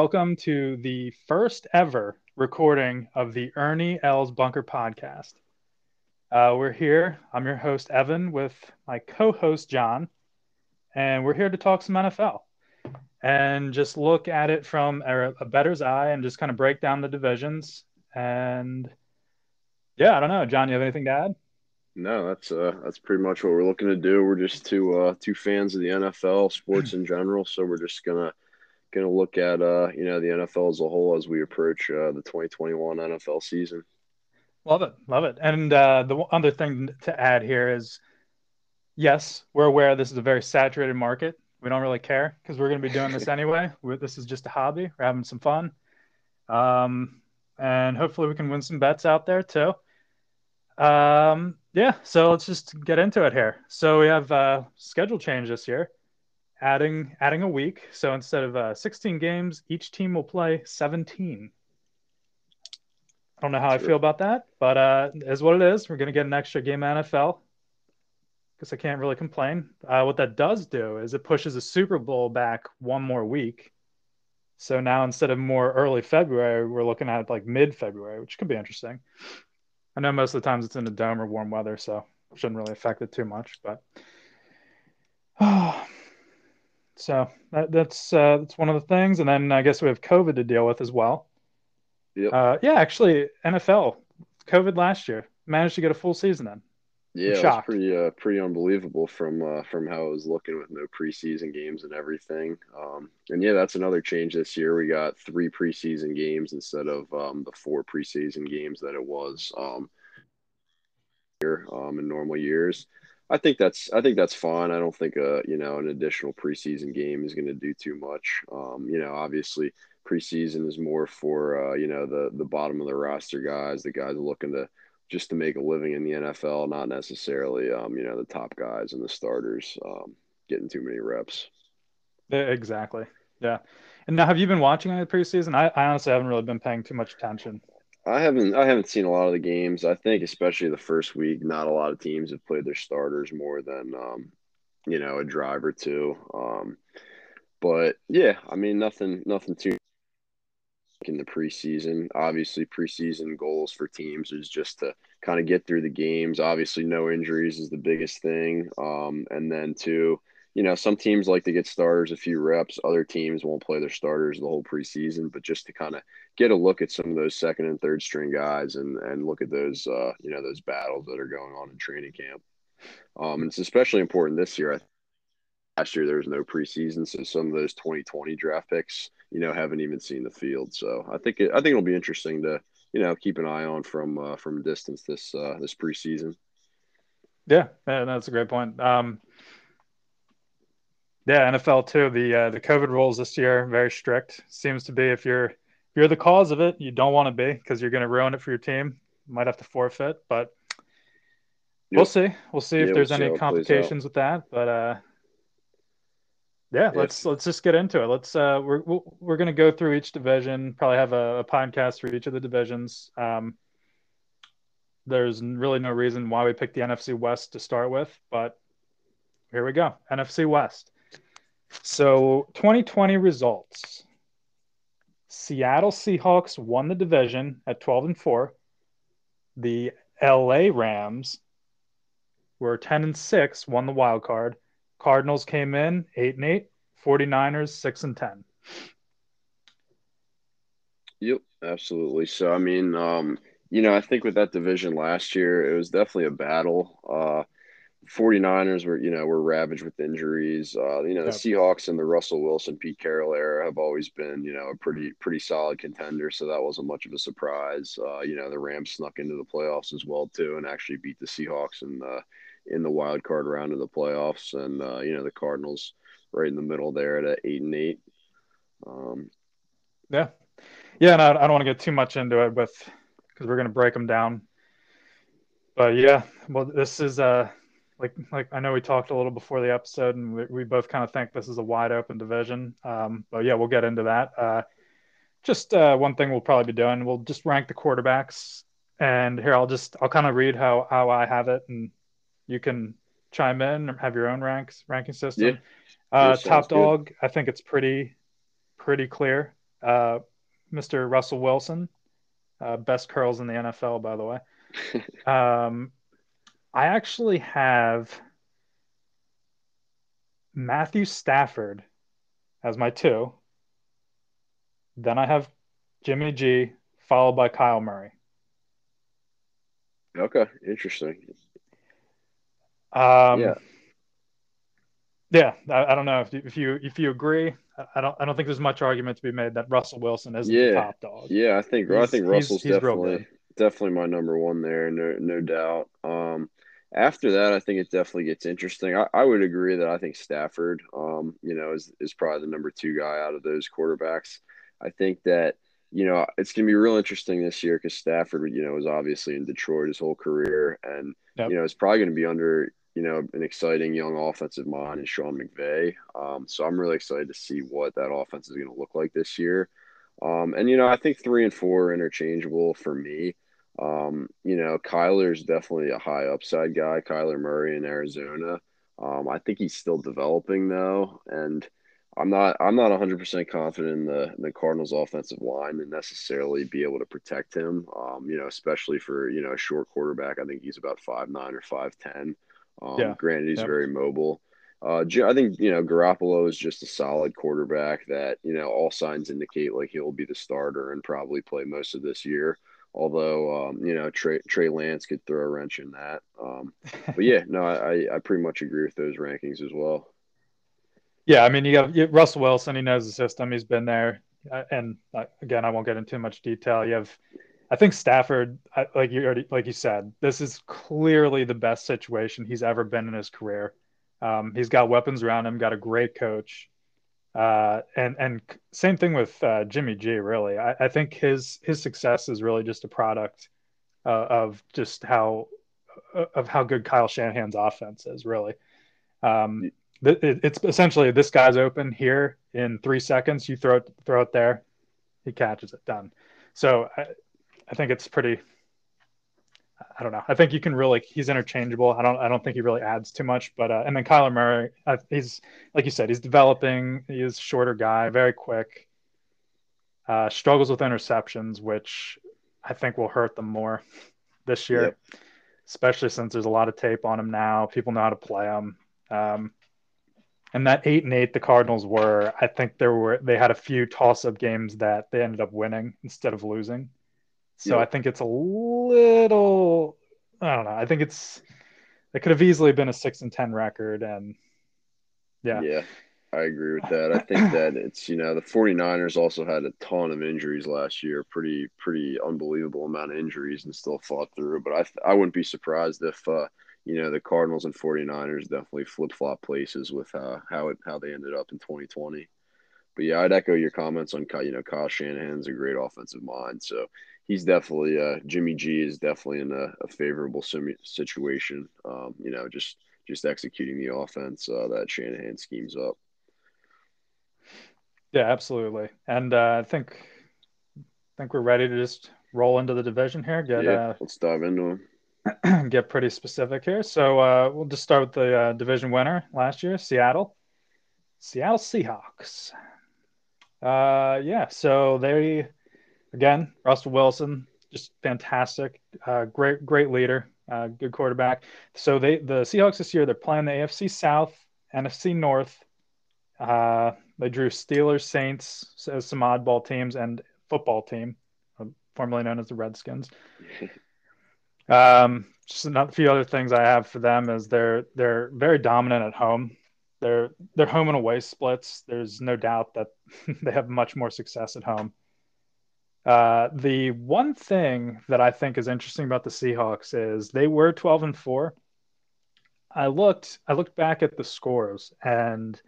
Welcome to the first ever recording of the Ernie L's Bunker podcast. We're here. I'm your host, Evan, with my co-host, John, and we're here to talk some NFL and just look at it from a bettor's eye and just kind of break down the divisions. And yeah, I don't know. John, you have anything to add? No, that's pretty much what we're looking to do. We're just two fans of the NFL, sports in general, so we're just gonna look at the NFL as a whole as we approach the 2021 NFL season. Love it. And the other thing to add here is, yes, we're aware this is a very saturated market. We don't really care because we're gonna be doing this anyway. This is just a hobby. We're having some fun, and hopefully we can win some bets out there too. Yeah, so let's just get into it here. So we have schedule change this year, adding a week. So instead of 16 games, each team will play 17. I don't know how I feel about that, but it is what it is. We're going to get an extra game of NFL because I can't really complain. What that does do is it pushes the Super Bowl back one more week. So now instead of more early February, we're looking at like mid-February, which could be interesting. I know most of the times it's in the dome or warm weather, so it shouldn't really affect it too much. But so that's one of the things. And then I guess we have COVID to deal with as well. Yep. Actually, NFL, COVID last year, managed to get a full season in. Yeah, it was pretty unbelievable from how it was looking with no preseason games and everything. And yeah, that's another change this year. We got 3 preseason games instead of the 4 preseason games that it was in normal years. I think that's fine. I don't think an additional preseason game is going to do too much. Obviously preseason is more for the bottom of the roster guys, the guys looking to just to make a living in the NFL, not necessarily, the top guys and the starters getting too many reps. Exactly. Yeah. And now, have you been watching any preseason? I honestly haven't really been paying too much attention. I haven't seen a lot of the games. I think especially the first week, not a lot of teams have played their starters more than, a drive or two. But yeah, I mean, nothing too in the preseason. Obviously preseason goals for teams is just to kind of get through the games. Obviously no injuries is the biggest thing, and then too, some teams like to get starters a few reps, other teams won't play their starters the whole preseason, but just to kind of get a look at some of those second and third string guys and look at those those battles that are going on in training camp. And it's especially important this year. I think last year there was no preseason, so some of those 2020 draft picks, haven't even seen the field. So I think it'll be interesting to, keep an eye on from a distance this preseason. Yeah, that's a great point. NFL too. The COVID rules this year very strict. Seems to be if you're the cause of it, you don't want to be because you're going to ruin it for your team. You might have to forfeit, but we'll see if there's any complications with that, but. Yeah, let's just get into it. Let's we're gonna go through each division. Probably have a podcast for each of the divisions. There's really no reason why we picked the NFC West to start with, but here we go, NFC West. So 2020 results: Seattle Seahawks won the division at 12-4. The LA Rams were 10-6, won the wild card. Cardinals came in 8-8, 49ers 6-10. Yep, absolutely. So, I mean, I think with that division last year, it was definitely a battle. 49ers were ravaged with injuries. The Seahawks and the Russell Wilson, Pete Carroll era have always been, a pretty solid contender. So that wasn't much of a surprise. The Rams snuck into the playoffs as well too, and actually beat the Seahawks in the wild card round of the playoffs. And, the Cardinals right in the middle there at 8-8. Yeah. And I don't want to get too much into it because we're going to break them down. But yeah, well, this is like I know we talked a little before the episode and we both kind of think this is a wide open division. But yeah, we'll get into that. Just one thing we'll probably be doing. We'll just rank the quarterbacks, and here I'll kind of read how I have it, and you can chime in or have your own ranking system. Yeah. Top dog, I think it's pretty clear. Mr. Russell Wilson, best curls in the NFL, by the way. I actually have Matthew Stafford as my two. Then I have Jimmy G, followed by Kyle Murray. Okay, interesting. Yeah, I don't know if you agree. I don't think there's much argument to be made that Russell Wilson is the top dog. Yeah, I think Russell's definitely my number one there, no doubt. After that, I think it definitely gets interesting. I would agree that I think Stafford, is probably the number two guy out of those quarterbacks. I think that, it's going to be real interesting this year because Stafford, was obviously in Detroit his whole career. And, it's probably going to be under, an exciting young offensive mind in Sean McVay. So I'm really excited to see what that offense is going to look like this year. I think 3 and 4 are interchangeable for me. Kyler's definitely a high upside guy, Kyler Murray in Arizona. I think he's still developing though. And I'm not 100% confident in the Cardinals offensive line to necessarily be able to protect him. Especially for, a short quarterback. I think he's about 5'9" or 5'10". Granted, he's very mobile. I think, Garoppolo is just a solid quarterback that, all signs indicate like he'll be the starter and probably play most of this year. Although, Trey Lance could throw a wrench in that. But yeah, no, I pretty much agree with those rankings as well. Yeah, I mean, you have Russell Wilson. He knows the system. He's been there. And again, I won't get into too much detail. You have, I think Stafford, like you said, this is clearly the best situation he's ever been in his career. He's got weapons around him, got a great coach. And same thing with Jimmy G, really. I think his success is really just a product of how good Kyle Shanahan's offense is, really. It's essentially this guy's open here in 3 seconds. You throw it there. He catches it. Done. So I think it's pretty – I don't know. I think you can really – he's interchangeable. I don't think he really adds too much. But and then Kyler Murray, he's – like you said, he's developing. He is a shorter guy, very quick, struggles with interceptions, which I think will hurt them more this year, especially since there's a lot of tape on him now. People know how to play him. And that 8-8 the Cardinals were, I think they had a few toss-up games that they ended up winning instead of losing. So I think it's a little, I don't know. I think it could have easily been a 6-10 record. And yeah, I agree with that. I think that it's, the 49ers also had a ton of injuries last year, pretty unbelievable amount of injuries and still fought through. But I wouldn't be surprised if, the Cardinals and 49ers definitely flip-flop places with how they ended up in 2020. But yeah, I'd echo your comments on, Kyle Shanahan's a great offensive mind. So he's definitely Jimmy G is definitely in a favorable situation. Just executing the offense that Shanahan schemes up. Yeah, absolutely. And I think we're ready to just roll into the division here. Let's dive into them. Get pretty specific here. So we'll just start with the division winner last year, Seattle Seahawks. So they, again, Russell Wilson, just fantastic, great leader, good quarterback. So the Seahawks this year, they're playing the AFC South, NFC North. They drew Steelers, Saints, so some oddball teams, and football team, formerly known as the Redskins. Just a few other things I have for them is they're very dominant at home. Their home and away splits, there's no doubt that they have much more success at home. The one thing that I think is interesting about the Seahawks is they were 12-4. I looked back at the scores, and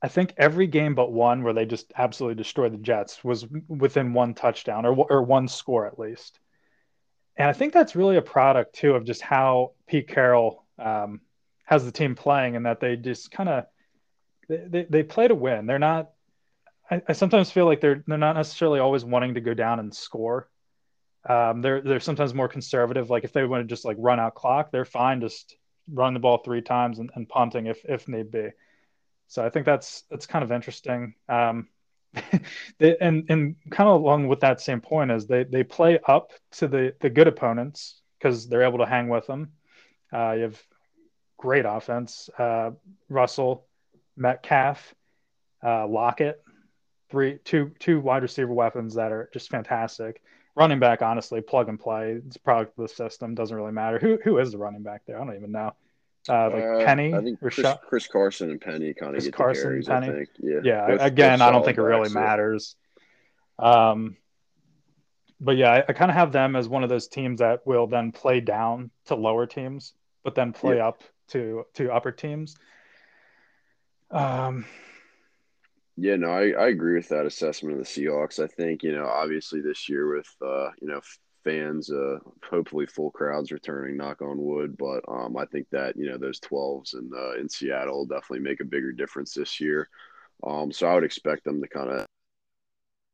I think every game but one where they just absolutely destroyed the Jets was within one touchdown or one score at least. And I think that's really a product, too, of just how Pete Carroll has the team playing, and that they just kind of they play to win. They're not – I sometimes feel like they're not necessarily always wanting to go down and score. They're sometimes more conservative. Like, if they want to just, run out clock, they're fine just run the ball 3 times and punting if need be. So I think that's kind of interesting. and kind of along with that same point is they play up to the good opponents because they're able to hang with them. You have great offense. Russell, Metcalf, Lockett, two wide receiver weapons that are just fantastic. Running back, honestly, plug and play. It's a product of the system. Doesn't really matter. Who is the running back there? I don't even know. Penny, I think Chris Carson and Penny kind of get the carries, I think. Yeah. Again, I don't think it really matters. But yeah, I kind of have them as one of those teams that will then play down to lower teams, but then play up to upper teams. Yeah, no, I agree with that assessment of the Seahawks. I think, obviously this year with, fans, hopefully full crowds returning, knock on wood. But I think that, those 12s in Seattle definitely make a bigger difference this year. So I would expect them to kind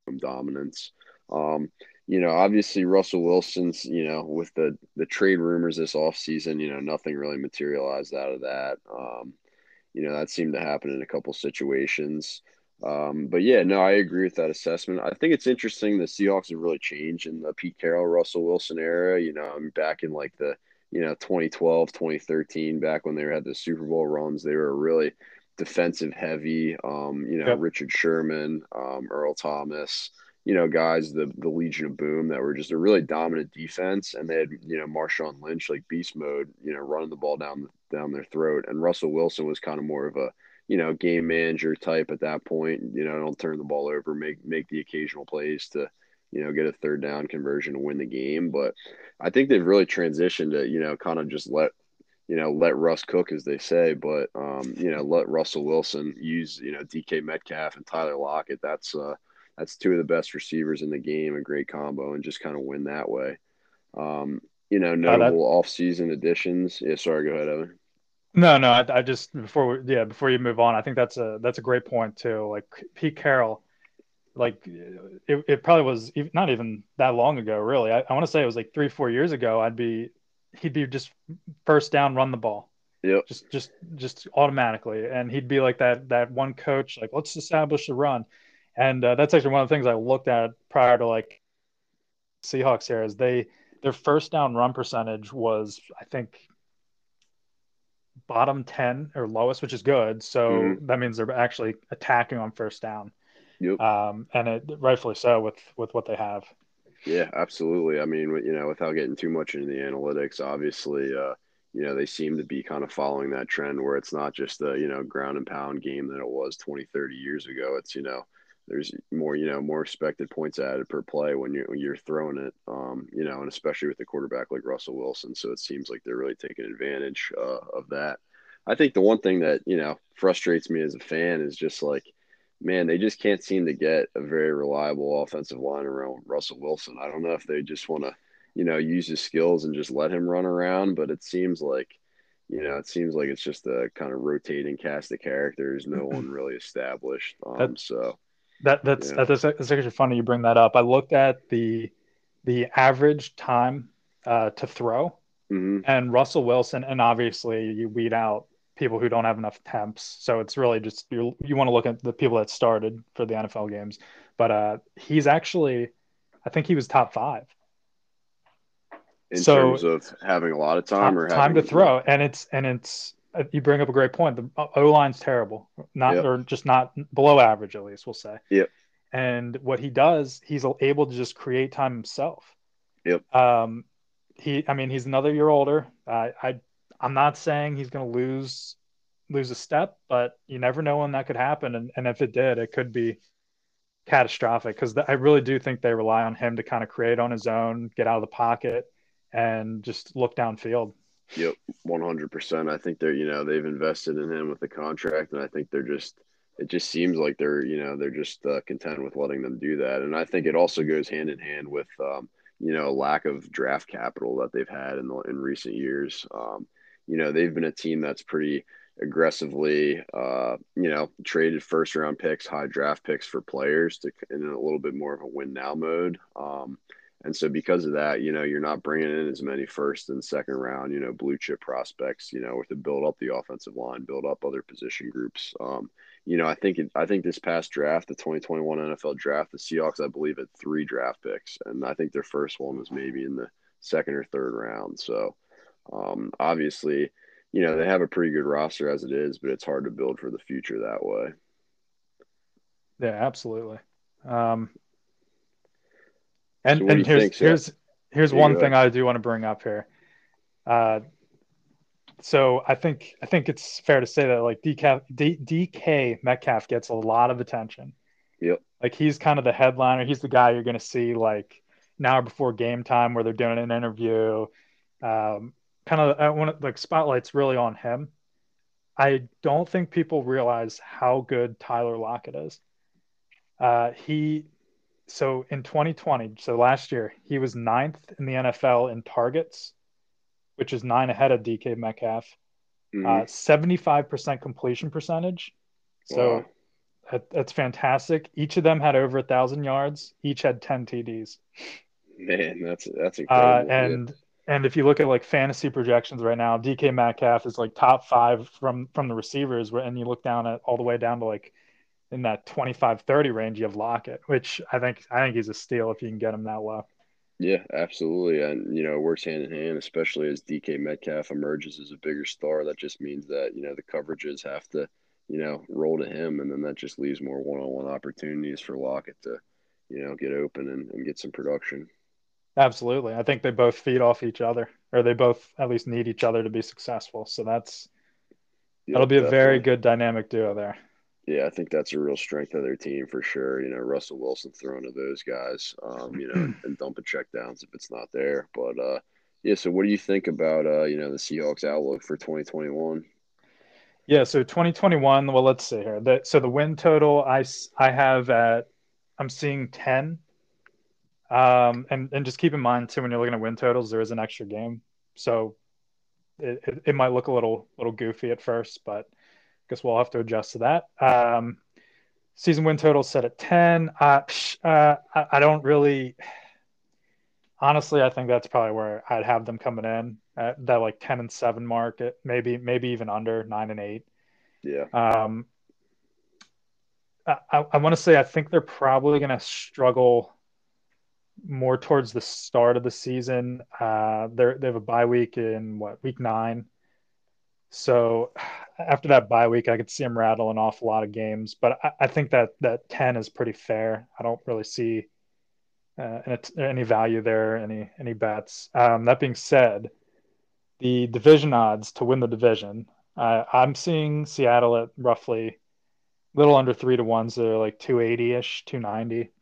of dominance. Obviously Russell Wilson's, with the trade rumors this offseason, nothing really materialized out of that. That seemed to happen in a couple situations. But yeah, no, I agree with that assessment. I think it's interesting the Seahawks have really changed in the Pete Carroll, Russell Wilson era. Back in like the 2012, 2013, back when they had the Super Bowl runs, they were really defensive heavy. Richard Sherman, Earl Thomas, guys, the Legion of Boom that were just a really dominant defense, and they had Marshawn Lynch like beast mode, running the ball down their throat, and Russell Wilson was kind of more of a game manager type at that point, don't turn the ball over, make the occasional plays to, get a third down conversion to win the game. But I think they've really transitioned to, kind of just let Russ cook, as they say, but, let Russell Wilson use, DK Metcalf and Tyler Lockett. That's two of the best receivers in the game, a great combo, and just kind of win that way. Notable offseason additions. Yeah, sorry, go ahead, Evan. No. I just before you move on, I think that's a great point too. Like Pete Carroll, like it probably was not even that long ago, really. I want to say it was like 3-4 years ago. He'd be just first down, run the ball, just automatically, and he'd be like that one coach, like let's establish the run, and that's actually one of the things I looked at prior to like Seahawks here is their first down run percentage was I think bottom 10 or lowest, which is good. So that means they're actually attacking on first down. Yep. And rightfully so with what they have. Yeah, absolutely. I mean, without getting too much into the analytics, obviously, they seem to be kind of following that trend where it's not just a, ground and pound game that it was 20, 30 years ago. It's, there's more, more expected points added per play when you're throwing it, and especially with a quarterback like Russell Wilson. So it seems like they're really taking advantage of that. I think the one thing that, frustrates me as a fan is just like, man, they just can't seem to get a very reliable offensive line around Russell Wilson. I don't know if they just want to, use his skills and just let him run around, but it seems like it's just a kind of rotating cast of characters. No one really established. That's actually funny you bring that up. I looked at the average time to throw, and Russell Wilson, and obviously you weed out people who don't have enough attempts. So it's really just you want to look at the people that started for the NFL games. But he's actually, I think he was top 5 in terms of having a lot of time to throw. And it's. You bring up a great point. The O-line's terrible, or just not below average, at least we'll say. Yep. And what he does, he's able to just create time himself. Yep. He's another year older. I'm not saying he's going to lose a step, but you never know when that could happen. And if it did, it could be catastrophic because I really do think they rely on him to kind of create on his own, get out of the pocket, and just look downfield. Yep, 100%. I think they've invested in him with the contract, and I think it just seems like they're just content with letting them do that. And I think it also goes hand in hand with a lack of draft capital that they've had in recent years. They've been a team that's pretty aggressively traded first round picks, high draft picks for players in a little bit more of a win now mode. And so because of that, you're not bringing in as many first and second round, blue chip prospects, to build up the offensive line, build up other position groups. you know, I think this past draft, the 2021 NFL draft, the Seahawks, I believe, had 3 draft picks, and I think their first one was maybe in the second or third round. So obviously, you know, they have a pretty good roster as it is, but it's hard to build for the future that way. Yeah, absolutely. And here's one thing I do want to bring up here. So I think it's fair to say that, like, DK Metcalf gets a lot of attention. Yep. Like, he's kind of the headliner. He's the guy you're going to see, like, an hour before game time where they're doing an interview. Kind of, I want to, like, spotlight's really on him. I don't think people realize how good Tyler Lockett is. So in 2020, so last year, he was 9th in the NFL in targets, which is 9 ahead of DK Metcalf. 75% completion percentage. So wow. That's fantastic. Each of them had over 1,000 yards. Each had 10 TDs. Man, that's incredible. And if you look at, like, fantasy projections right now, DK Metcalf is, like, top 5 from the receivers. And you look down at all the way down to, like, in that 25-30 range, you have Lockett, which I think he's a steal if you can get him that low. Yeah, absolutely. And, you know, it works hand in hand, especially as DK Metcalf emerges as a bigger star. That just means that, you know, the coverages have to, you know, roll to him. And then that just leaves more one-on-one opportunities for Lockett to, you know, get open and get some production. Absolutely. I think they both feed off each other, or they both at least need each other to be successful. So that'll be a very good dynamic duo there. Yeah, I think that's a real strength of their team for sure. You know, Russell Wilson throwing to those guys, you know, and dumping checkdowns if it's not there. But, yeah, so what do you think about, you know, the Seahawks outlook for 2021? Yeah, so 2021, well, let's see here. So the win total I have at – I'm seeing 10. And just keep in mind, too, when you're looking at win totals, there is an extra game. So it might look a little goofy at first, but – guess we'll have to adjust to that. Season win total set at 10. I don't really, honestly, I think that's probably where I'd have them coming in at that, like, 10-7 mark, maybe even under 9-8. Yeah. I want to say, I think they're probably going to struggle more towards the start of the season. They have a bye week in week 9. So after that bye week, I could see him rattling off a lot of games, but I think that 10 is pretty fair. I don't really see any value there, any bets. That being said, the division odds to win the division, I'm seeing Seattle at roughly a little under 3-1, so they're like 280-ish, 290.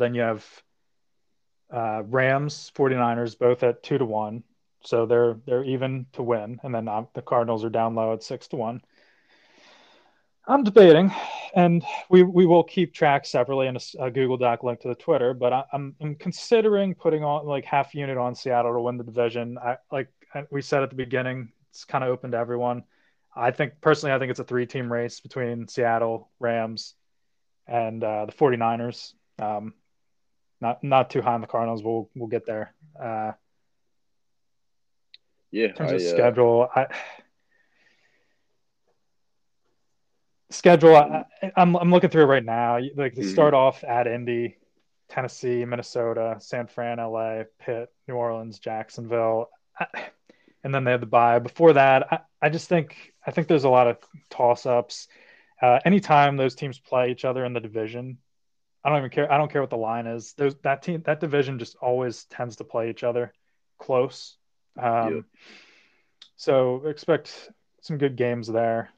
Then you have Rams, 49ers, both at 2-1. So they're even to win, and then the Cardinals are down low at 6-1. I'm debating, and we will keep track separately in a Google Doc link to the Twitter. But I'm considering putting on, like, half unit on Seattle to win the division. We said at the beginning, it's kind of open to everyone. I think it's a 3-team race between Seattle, Rams, and the 49ers. Not too high on the Cardinals. We'll get there. Yeah, in terms of schedule, I'm looking through it right now. Like, they start off at Indy, Tennessee, Minnesota, San Fran, LA, Pitt, New Orleans, Jacksonville, and then they have the bye. Before that, I think there's a lot of toss-ups. Anytime those teams play each other in the division, I don't even care. I don't care what the line is. That division just always tends to play each other close. Yep. So expect some good games there.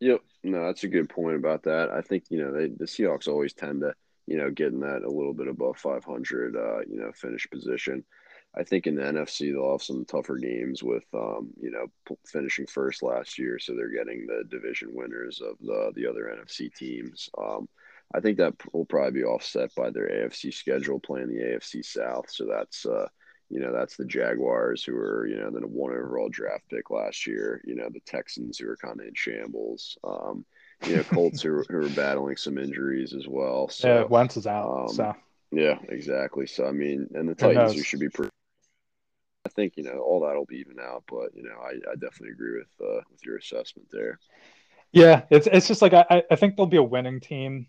Yep. No, that's a good point about that. I think, you know, the Seahawks always tend to, you know, get in that a little bit above 500, you know, finish position. I think in the NFC, they'll have some tougher games with, you know, finishing first last year. So they're getting the division winners of the other NFC teams. I think that will probably be offset by their AFC schedule, playing the AFC South. So that's, you know, that's the Jaguars, who were, you know, the 1 overall draft pick last year. You know, the Texans, who are kind of in shambles. You know, Colts, who are battling some injuries as well. So, yeah, Wentz is out. So. Yeah, exactly. So, I mean, and the Titans, who should be pretty – I think, you know, all that will be even out. But, you know, I definitely agree with your assessment there. Yeah, it's just like I think they'll be a winning team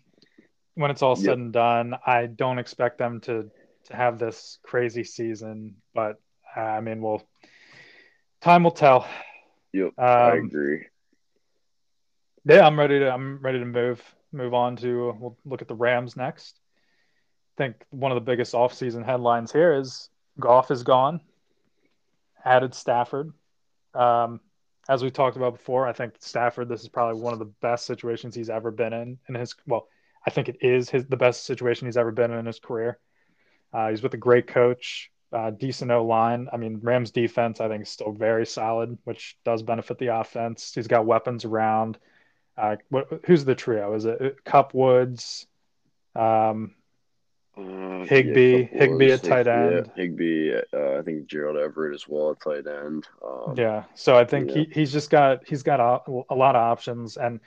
when it's all said and done. I don't expect them to have this crazy season, but I mean, time will tell. Yep, I agree. Yeah, I'm ready to move on to. We'll look at the Rams next. I think one of the biggest offseason headlines here is Goff is gone. Added Stafford. As we've talked about before, I think Stafford, this is probably one of the best situations he's ever been in. I think it is the best situation he's ever been in his career. He's with a great coach, decent O-line. I mean, Rams defense, I think, is still very solid, which does benefit the offense. He's got weapons around. Who's the trio? Is it Kupp, Woods, Higbee at tight end. Yeah, Higbee, I think Gerald Everett as well at tight end. So I think he's just got a lot of options. And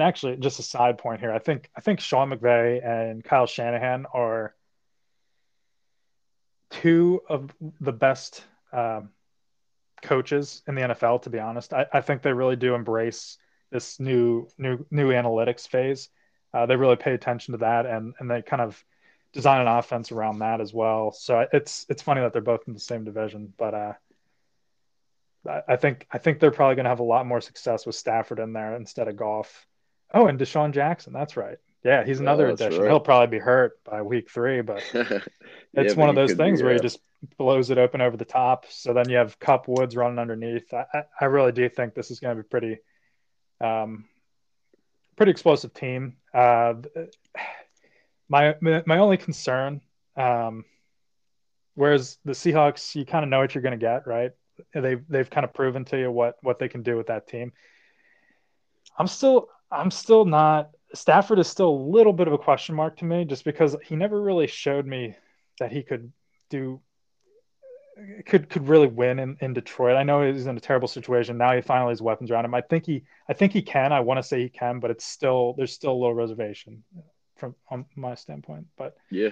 actually, just a side point here, I think Sean McVay and Kyle Shanahan are two of the best coaches in the NFL. To be honest, I think they really do embrace this new analytics phase. They really pay attention to that, and they kind of design an offense around that as well. So it's funny that they're both in the same division, but I think they're probably going to have a lot more success with Stafford in there instead of Goff. Oh, and DeSean Jackson, that's right. Yeah, he's another addition. Right. He'll probably be hurt by week 3, but one of those things where he just blows it open over the top. So then you have Kupp, Woods running underneath. I really do think this is going to be pretty pretty explosive team. My only concern, whereas the Seahawks, you kind of know what you're going to get, right? They've kind of proven to you what they can do with that team. I'm still not. Stafford is still a little bit of a question mark to me, just because he never really showed me that he could really win in Detroit. I know he's in a terrible situation now. He finally has weapons around him. I think he can. I want to say he can, but there's still a little reservation from my standpoint, but I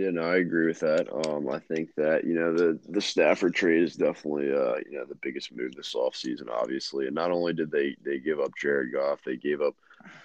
agree with that. I think that, the Stafford trade is definitely, the biggest move this offseason, obviously. And not only did they give up Jared Goff, they gave up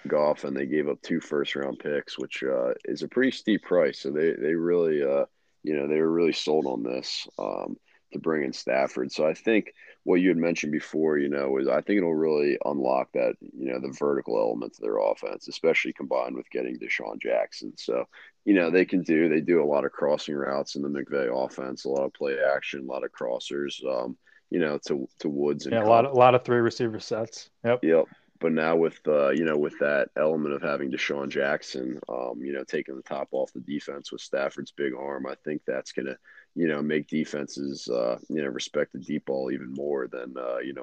Goff and they gave up 2 first-round picks, which is a pretty steep price. So they really, they were really sold on this to bring in Stafford. So I think what you had mentioned before, is I think it'll really unlock that, the vertical element to their offense, especially combined with getting DeSean Jackson. So, they do a lot of crossing routes in the McVay offense, a lot of play action, a lot of crossers, to Woods. And a lot of 3 receiver sets. Yep. But now with that element of having DeSean Jackson, taking the top off the defense with Stafford's big arm, I think that's going to, make defenses, respect the deep ball even more than,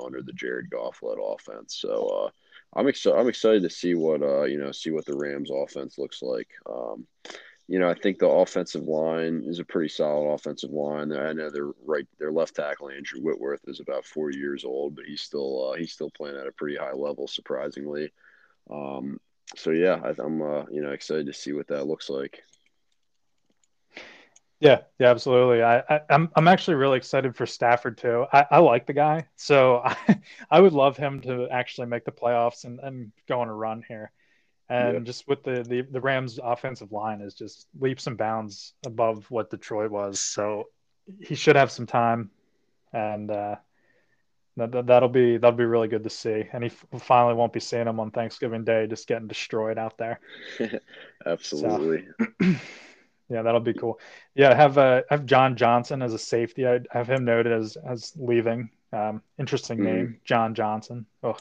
under the Jared Goff-led offense. So I'm excited to see what the Rams offense looks like. I think the offensive line is a pretty solid offensive line. I know their left tackle, Andrew Whitworth, is about 4 years old, but he's still playing at a pretty high level, surprisingly. I'm excited to see what that looks like. Yeah, absolutely. I'm actually really excited for Stafford too. I like the guy, so I would love him to actually make the playoffs and go on a run here. And just with the Rams offensive line is just leaps and bounds above what Detroit was. So he should have some time, and that'll be really good to see. And he finally won't be seeing him on Thanksgiving Day, just getting destroyed out there. Absolutely. So, yeah, that'll be cool. Yeah, I have John Johnson as a safety. I have him noted as leaving. Interesting name, John Johnson. Oh.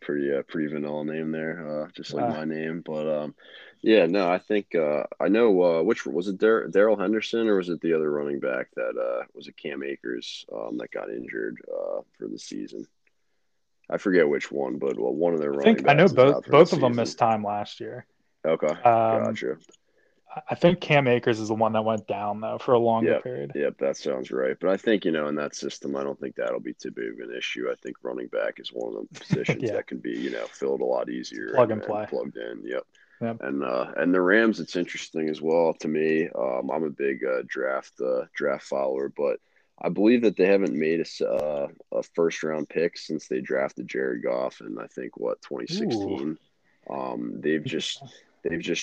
Pretty vanilla name there, just like my name. But I think I know which was it, Darrell Henderson, or was it the other running back that was it Cam Akers that got injured for the season? I forget which one, but one of their running backs. I know both of them missed time last year. Okay, gotcha. I think Cam Akers is the one that went down, though, for a longer period. Yep, that sounds right. But I think, in that system, I don't think that'll be too big of an issue. I think running back is one of the positions that can be, filled a lot easier. Plug and play. Plugged in, yep. And the Rams, it's interesting as well to me. I'm a big draft follower, but I believe that they haven't made a first-round pick since they drafted Jared Goff in, I think, 2016. They've just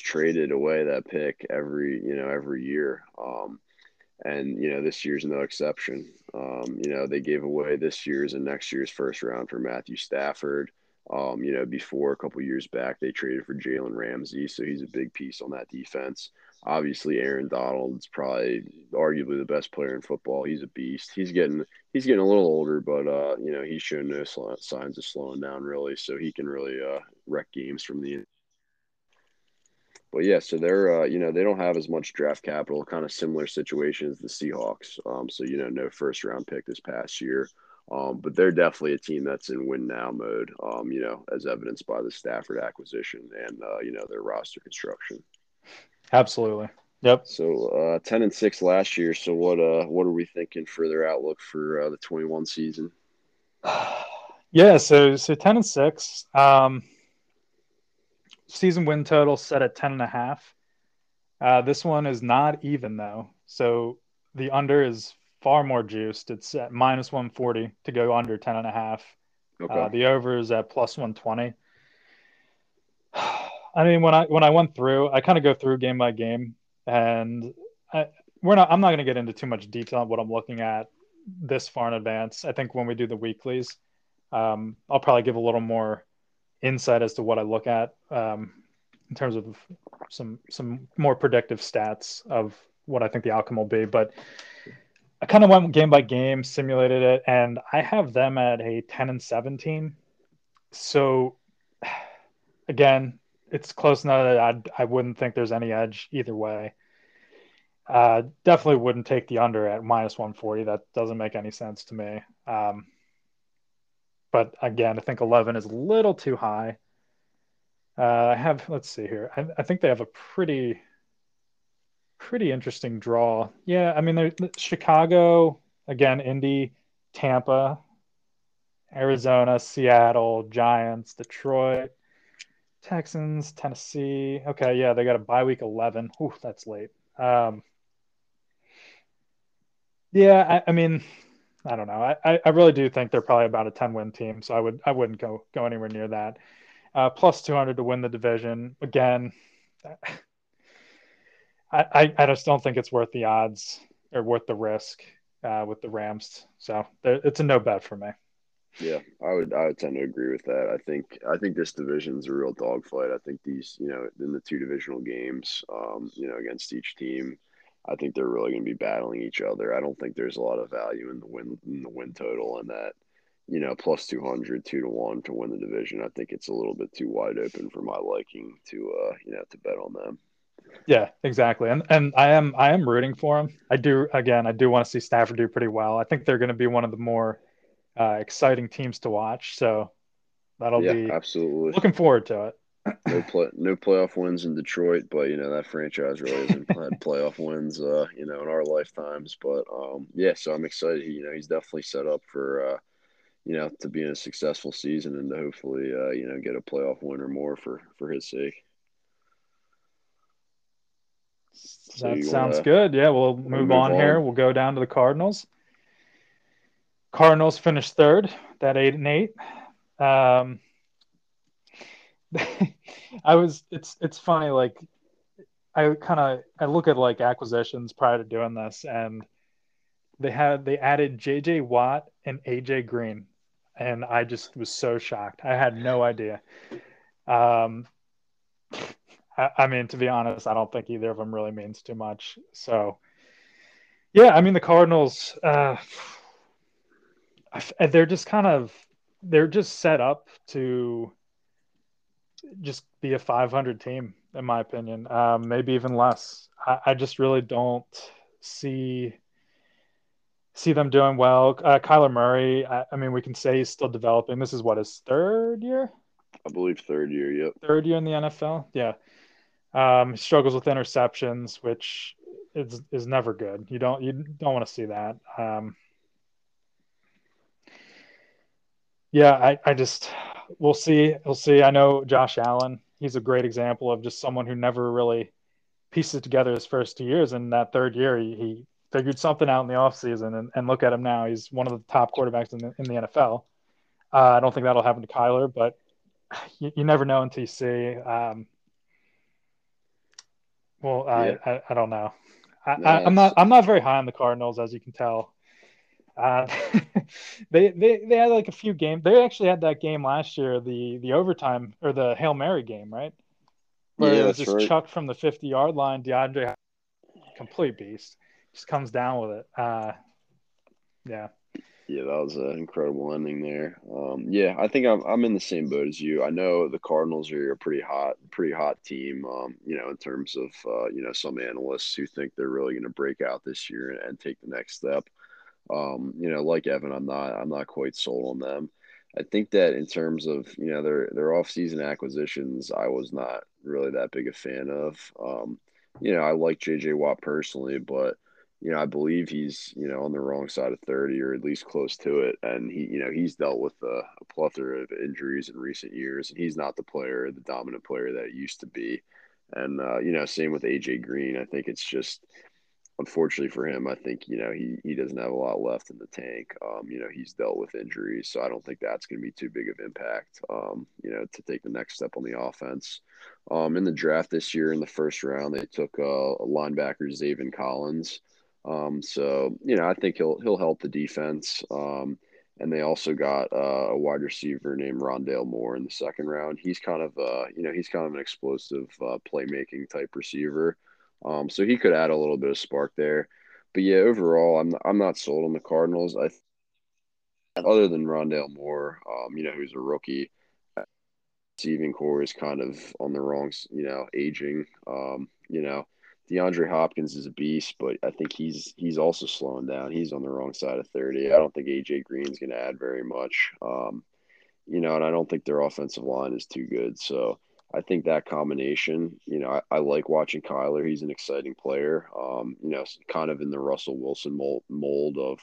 traded away that pick every year. And, this year's no exception. They gave away this year's and next year's first round for Matthew Stafford. Before a couple years back, they traded for Jalen Ramsey, so he's a big piece on that defense. Obviously, Aaron Donald's probably arguably the best player in football. He's a beast. He's getting a little older, but he's shown no signs of slowing down really, so he can really wreck games from the end. But yeah, so they're they don't have as much draft capital, kind of similar situation as the Seahawks. No first round pick this past year. But they're definitely a team that's in win-now mode, as evidenced by the Stafford acquisition and, their roster construction. Absolutely. Yep. So 10-6 last year. So what are we thinking for their outlook for the 2021 season? Yeah, so 10-6. Season win total set at 10.5. This one is not even, though. So the under is far more juiced. It's at minus 140 to go under 10.5. Okay. The over is at plus 120. I mean, when I went through, I kind of go through game by game, and I'm not going to get into too much detail on what I'm looking at this far in advance. I think when we do the weeklies, I'll probably give a little more insight as to what I look at in terms of some more predictive stats of what I think the outcome will be, but. I kind of went game by game, simulated it, and I have them at a 10-7 team. So, again, it's close enough that I wouldn't think there's any edge either way. Definitely wouldn't take the under at minus 140. That doesn't make any sense to me. But, again, I think 11 is a little too high. Let's see here. I think they have a pretty interesting draw. Yeah, I mean, Chicago, again, Indy, Tampa, Arizona, Seattle, Giants, Detroit, Texans, Tennessee. Okay, yeah, they got a bye week 11. Ooh, that's late. I mean, I don't know. I really do think they're probably about a 10-win team, so I wouldn't go anywhere near that. Plus 200 to win the division. Again, I just don't think it's worth the odds or worth the risk with the Rams. So it's a no bet for me. Yeah, I would tend to agree with that. I think this division's a real dogfight. I think these, in the two divisional games, against each team, I think they're really going to be battling each other. I don't think there's a lot of value in the win total and that, plus 200, 2-1 to win the division. I think it's a little bit too wide open for my liking to, to bet on them. Yeah, exactly. And I am rooting for him. I do want to see Stafford do pretty well. I think they're going to be one of the more exciting teams to watch. So that'll be absolutely looking forward to it. No playoff wins in Detroit, but that franchise really hasn't had playoff wins in our lifetimes, but so I'm excited. He's definitely set up for to be in a successful season and to hopefully get a playoff win or more for his sake. So that sounds good. Yeah, we'll move on here. We'll go down to the Cardinals. Cardinals finished third, that 8-8. It's funny. Like I look at like acquisitions prior to doing this, and they added JJ Watt and AJ Green, and I just was so shocked. I had no idea. I mean, to be honest, I don't think either of them really means too much. So, yeah, I mean, the Cardinals, they're just set up to just be a 500 team, in my opinion, maybe even less. I just really don't see them doing well. Kyler Murray, I mean, we can say he's still developing. This is his third year? I believe third year, yep. Third year in the NFL, yeah. Struggles with interceptions, which is never good. You don't want to see that. We'll see. I know Josh Allen, he's a great example of just someone who never really pieced it together his first 2 years, and that third year he figured something out in the offseason, and look at him now. He's one of the top quarterbacks in the NFL. I don't think that'll happen to Kyler, but you never know until you see. I don't know. I'm not very high on the Cardinals, as you can tell. They had like a few games. They actually had that game last year, the overtime or the Hail Mary game, right? Where it was just right. Chucked from the 50-yard line. DeAndre, complete beast, just comes down with it. Yeah, that was an incredible ending there. I think I'm in the same boat as you. I know the Cardinals are a pretty hot team. In terms of some analysts who think they're really going to break out this year and take the next step. Like Evan, I'm not quite sold on them. I think that in terms of their offseason acquisitions, I was not really that big a fan of. I like J.J. Watt personally, but I believe he's on the wrong side of 30, or at least close to it. And he he's dealt with a plethora of injuries in recent years, and he's not the dominant player that he used to be. And same with A.J. Green. I think it's just, unfortunately for him, I think, he doesn't have a lot left in the tank. He's dealt with injuries, so I don't think that's going to be too big of impact, to take the next step on the offense. In the draft this year, in the first round, they took linebacker Zaven Collins. I think he'll help the defense. And they also got a wide receiver named Rondale Moore in the second round. He's kind of, an explosive playmaking type receiver. So he could add a little bit of spark there, but yeah, overall, I'm not sold on the Cardinals. Other than Rondale Moore, who's a rookie, receiving core is kind of on the wrong, aging. DeAndre Hopkins is a beast, but I think he's also slowing down. He's on the wrong side of 30. I don't think AJ Green's going to add very much, and I don't think their offensive line is too good. So I think that combination, I like watching Kyler. He's an exciting player, kind of in the Russell Wilson mold of,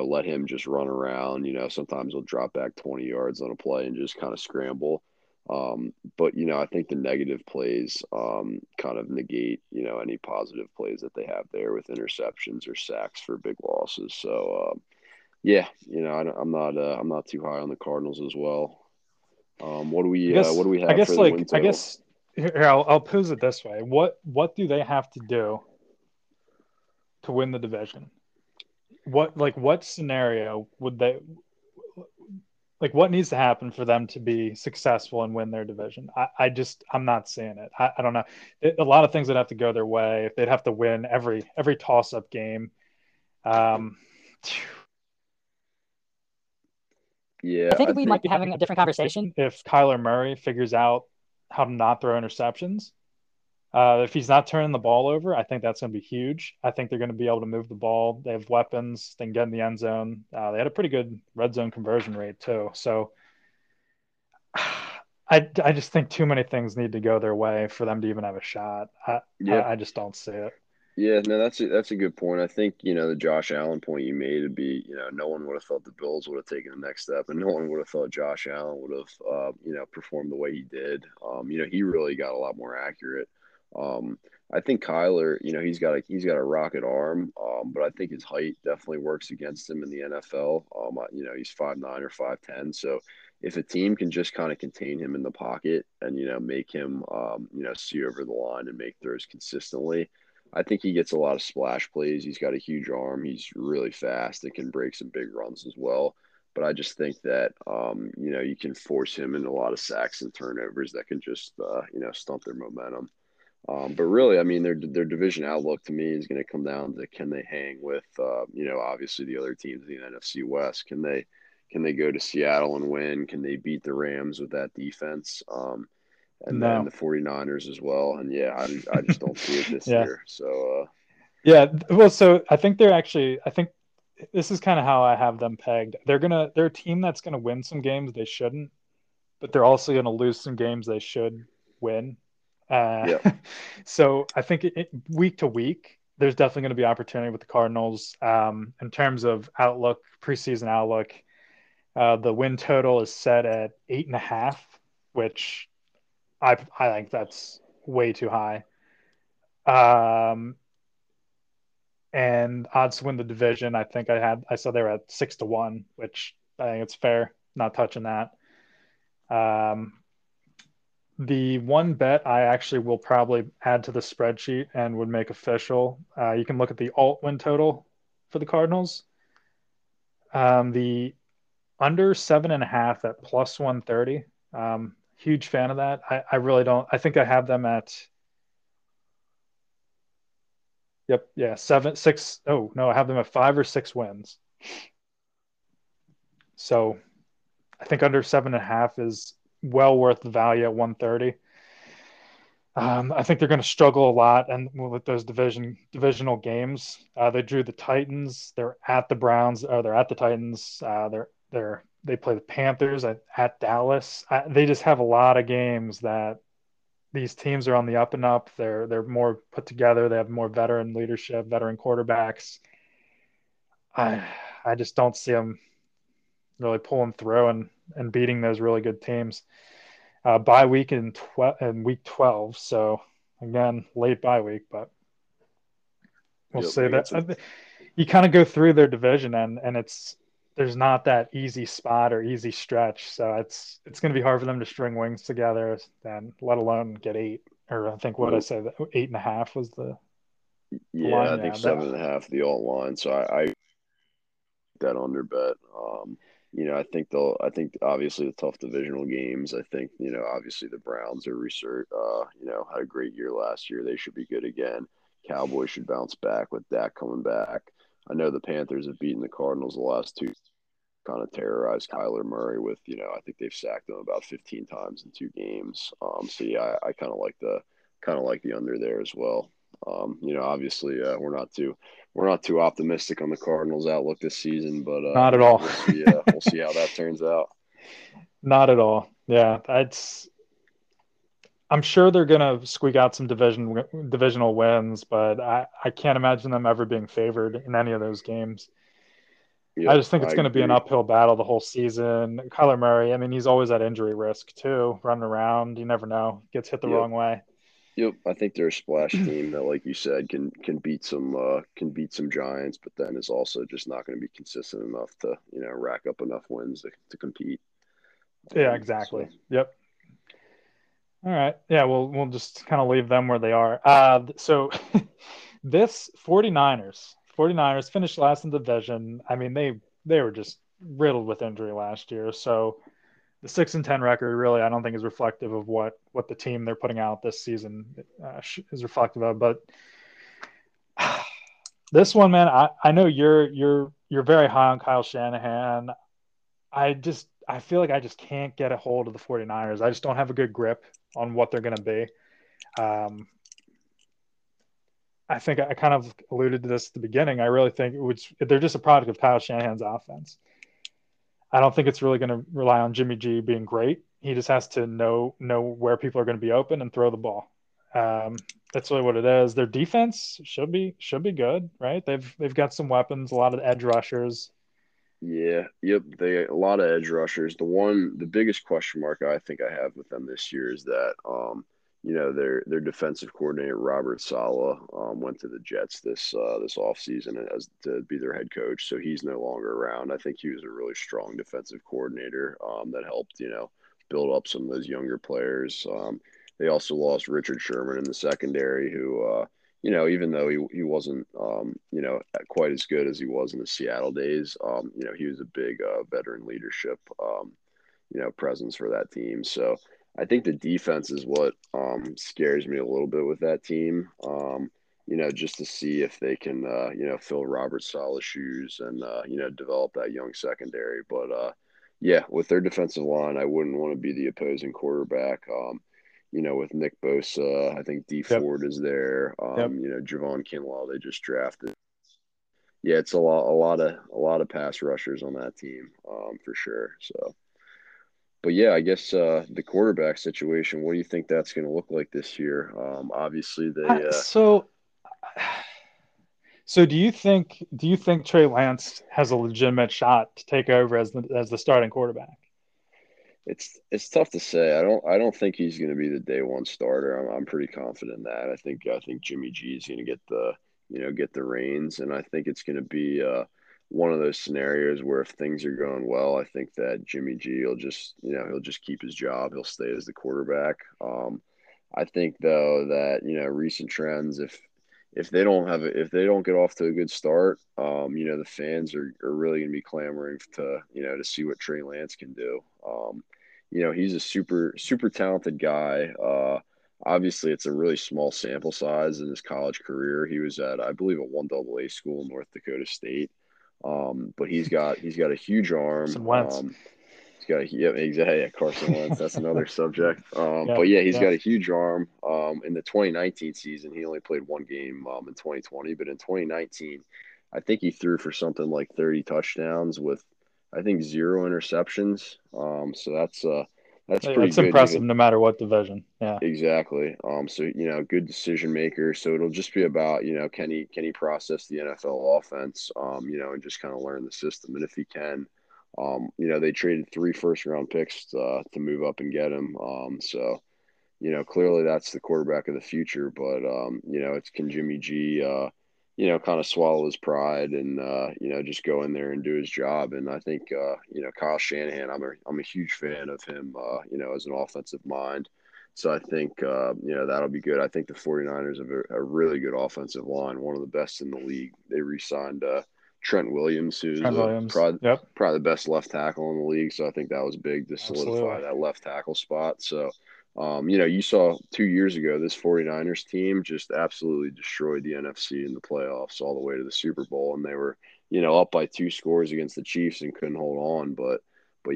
let him just run around. Sometimes he'll drop back 20 yards on a play and just kind of scramble. I think the negative plays kind of negate, any positive plays that they have there with interceptions or sacks for big losses. So, I'm not too high on the Cardinals as well. What do we have? I guess for the window? I guess here I'll pose it this way. What do they have to do to win the division? What scenario would they what needs to happen for them to be successful and win their division? I'm not seeing it. I don't know. A lot of things that have to go their way. If they'd have to win every toss up game. Yeah, I think we might be having a different conversation if Kyler Murray figures out how to not throw interceptions. If he's not turning the ball over, I think that's going to be huge. I think they're going to be able to move the ball. They have weapons. They can get in the end zone. They had a pretty good red zone conversion rate too. So I just think too many things need to go their way for them to even have a shot. I just don't see it. Yeah, no, that's a good point. I think, the Josh Allen point you made would be, no one would have thought the Bills would have taken the next step, and no one would have thought Josh Allen would have, performed the way he did. He really got a lot more accurate. I think Kyler, he's got a rocket arm, but I think his height definitely works against him in the NFL. He's 5'9" or 5'10", so if a team can just kind of contain him in the pocket and, make him, see over the line and make throws consistently, I think he gets a lot of splash plays. He's got a huge arm. He's really fast and can break some big runs as well. But I just think that, you can force him into a lot of sacks and turnovers that can just, stunt their momentum. But really, I mean, their division outlook to me is going to come down to, can they hang with, obviously the other teams in the NFC West? Can they go to Seattle and win? Can they beat the Rams with that defense? Then the 49ers as well. And yeah, I just don't see it this year. So, I think I think this is kind of how I have them pegged. They're a team that's going to win some games they shouldn't, but they're also going to lose some games they should win. So I think week to week, there's definitely going to be opportunity with the Cardinals, in terms of outlook, preseason outlook. The win total is set at 8.5, which I think that's way too high. and odds to win the division, I think I saw they were at 6-1, which I think it's fair. Not touching that. The one bet I actually will probably add to the spreadsheet and would make official. You can look at the alt win total for the Cardinals. The under 7.5 at +130. Huge fan of that. I really don't. I think I have them at. Yep. Yeah. 7-6. Oh no, I have them at 5 or 6 wins. So I think under 7.5 is well worth the value at 130. I think they're going to struggle a lot, and with those divisional games, they drew the Titans. They're at the Browns, or they're at the Titans. They play the Panthers at Dallas. They just have a lot of games that these teams are on the up and up. They're more put together. They have more veteran leadership, veteran quarterbacks. I just don't see them really pulling through and beating those really good teams. Bye week in week 12. So again, late bye week, but we'll say that you kind of go through their division and there's not that easy spot or easy stretch. So it's going to be hard for them to string wins together, and let alone get 8, or I think what I said, 8.5 was the. Yeah. Line I think 7.5, the all line. So I that under bet, I think obviously the tough divisional games. I think, obviously the Browns are had a great year last year. They should be good again. Cowboys should bounce back with Dak coming back. I know the Panthers have beaten the Cardinals the last 2, kind of terrorized Kyler Murray with, I think they've sacked him about 15 times in 2 games. I kind of like the under there as well. Obviously we're not too optimistic on the Cardinals outlook this season, but not at all. We'll see how that turns out. Not at all. Yeah, I'm sure they're going to squeak out some divisional wins, but I can't imagine them ever being favored in any of those games. Yep, I just think it's going to be an uphill battle the whole season. Kyler Murray, he's always at injury risk too, running around. You never know. Gets hit the wrong way. Yep, I think they're a splash team that, like you said, can beat some Giants, but then is also just not going to be consistent enough to rack up enough wins to compete. Yeah, exactly. So. Yep. All right. Yeah, we'll just kind of leave them where they are. So this 49ers finished last in the division. They were just riddled with injury last year, so. The 6-10 record really, I don't think is reflective of what the team they're putting out this season is reflective of. But this one, man, I know you're very high on Kyle Shanahan. I feel like I just can't get a hold of the 49ers. I just don't have a good grip on what they're going to be. I think I kind of alluded to this at the beginning. I really think they're just a product of Kyle Shanahan's offense. I don't think it's really going to rely on Jimmy G being great. He just has to know where people are going to be open and throw the ball. That's really what it is. Their defense should be good, right? They've got some weapons, a lot of edge rushers. Yeah, yep. A lot of edge rushers. The biggest question mark I think I have with them this year is that their defensive coordinator Robert Saleh went to the Jets this offseason as to be their head coach, so he's no longer around. I think he was a really strong defensive coordinator that helped build up some of those younger players. They also lost Richard Sherman in the secondary, who even though he wasn't quite as good as he was in the Seattle days, he was a big veteran leadership presence for that team. So. I think the defense is what scares me a little bit with that team, just to see if they can, fill Robert Saleh's shoes and, develop that young secondary. But, with their defensive line, I wouldn't want to be the opposing quarterback. With Nick Bosa, I think D Ford is there. Javon Kinlaw, they just drafted. Yeah, it's a lot of pass rushers on that team for sure, so. But, yeah, I guess the quarterback situation, what do you think that's going to look like this year? Obviously, they So do you think Trey Lance has a legitimate shot to take over as the starting quarterback? It's tough to say. I don't think he's going to be the day one starter. I'm pretty confident in that. I think Jimmy G is going to get the you know, get the reins. And I think it's going to be one of those scenarios where if things are going well, I think that Jimmy G will just, you know, he'll just keep his job. He'll stay as the quarterback. I think though that, you know, recent trends, if they don't get off to a good start, you know, the fans are really going to be clamoring to, you know, to see what Trey Lance can do. You know, he's a super, super talented guy. Obviously it's a really small sample size in his college career. He was at, I believe, a 1AA school in North Dakota State. But he's got a huge arm. Some Wentz. Carson Wentz. That's another subject. But he's got a huge arm. In the 2019 season, he only played one game in 2020. But in 2019, I think he threw for something like 30 touchdowns with, I think, 0 interceptions. So that's impressive, no matter what division. Yeah, exactly. So, you know, good decision maker. So it'll just be about, you know, can he process the NFL offense, you know, and just kind of learn the system. And if he can, you know, they traded 3 first-round picks to move up and get him. So, you know, clearly that's the quarterback of the future. But, you know, it's can Jimmy G, you know, kind of swallow his pride and, you know, just go in there and do his job. And I think, you know, Kyle Shanahan, I'm a huge fan of him, you know, as an offensive mind. So I think, you know, that'll be good. I think the 49ers have a really good offensive line, one of the best in the league. They re-signed Trent Williams, who's probably the best left tackle in the league. So I think that was big to solidify that left tackle spot. So, you know, you saw 2 years ago, this 49ers team just absolutely destroyed the NFC in the playoffs all the way to the Super Bowl. And they were, you know, up by 2 scores against the Chiefs and couldn't hold on. But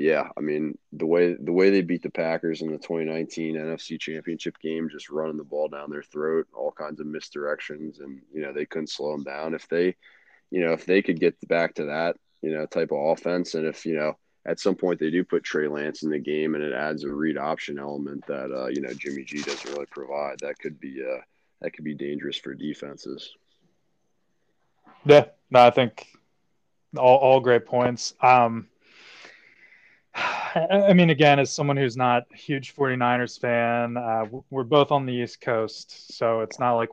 yeah, I mean, the way they beat the Packers in the 2019 NFC Championship game, just running the ball down their throat, all kinds of misdirections. And, you know, they couldn't slow them down. If they could get back to that, you know, type of offense, and if, you know, at some point they do put Trey Lance in the game and it adds a read option element that, you know, Jimmy G doesn't really provide, that could be dangerous for defenses. Yeah, no, I think all great points. I mean, again, as someone who's not a huge 49ers fan, we're both on the East Coast, so it's not like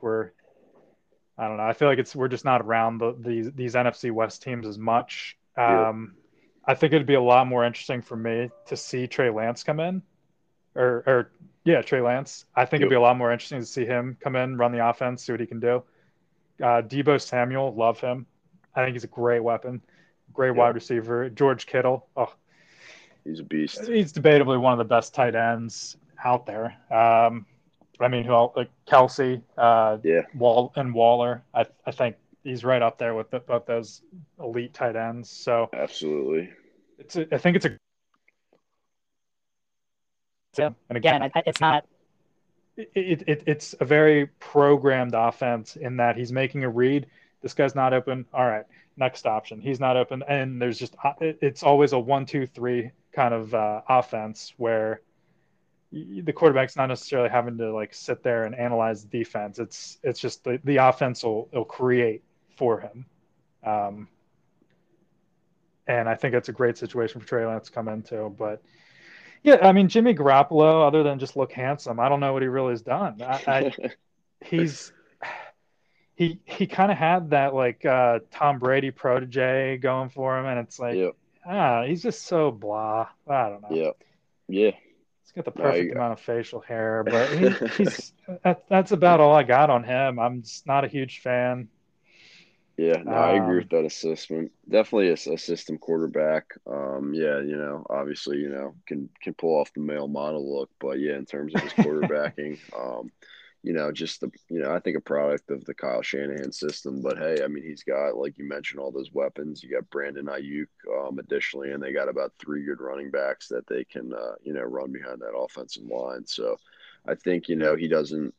I don't know. I feel like we're just not around these NFC West teams as much. I think it'd be a lot more interesting for me to see Trey Lance come in, or Trey Lance. I think it'd be a lot more interesting to see him come in, run the offense, see what he can do. Deebo Samuel, love him. I think he's a great weapon, great wide receiver. George Kittle, he's a beast. He's debatably one of the best tight ends out there. I mean, who else, like Kelsey, Wall and Waller. I think he's right up there with both those elite tight ends. So absolutely, And again, It's a very programmed offense in that he's making a read. This guy's not open. All right, next option. He's not open, and there's just it's always a 1-2-3 kind of offense where the quarterback's not necessarily having to like sit there and analyze the defense. It's just the offense will create for him. And I think it's a great situation for Trey Lance to come into, but yeah, I mean, Jimmy Garoppolo, other than just look handsome, I don't know what he really has done. He kind of had that like Tom Brady protege going for him. And it's like, he's just so blah. I don't know. Yeah. He's got the perfect amount of facial hair, but that's about all I got on him. I'm just not a huge fan. Yeah, no, I agree with that assessment. Definitely a system quarterback. You know, obviously, you know, can pull off the male model look, but yeah, in terms of his quarterbacking, you know, just I think a product of the Kyle Shanahan system. But hey, I mean, he's got, like you mentioned, all those weapons. You got Brandon Ayuk, additionally, and they got about 3 good running backs that they can, you know, run behind that offensive line. So, I think, you know, he doesn't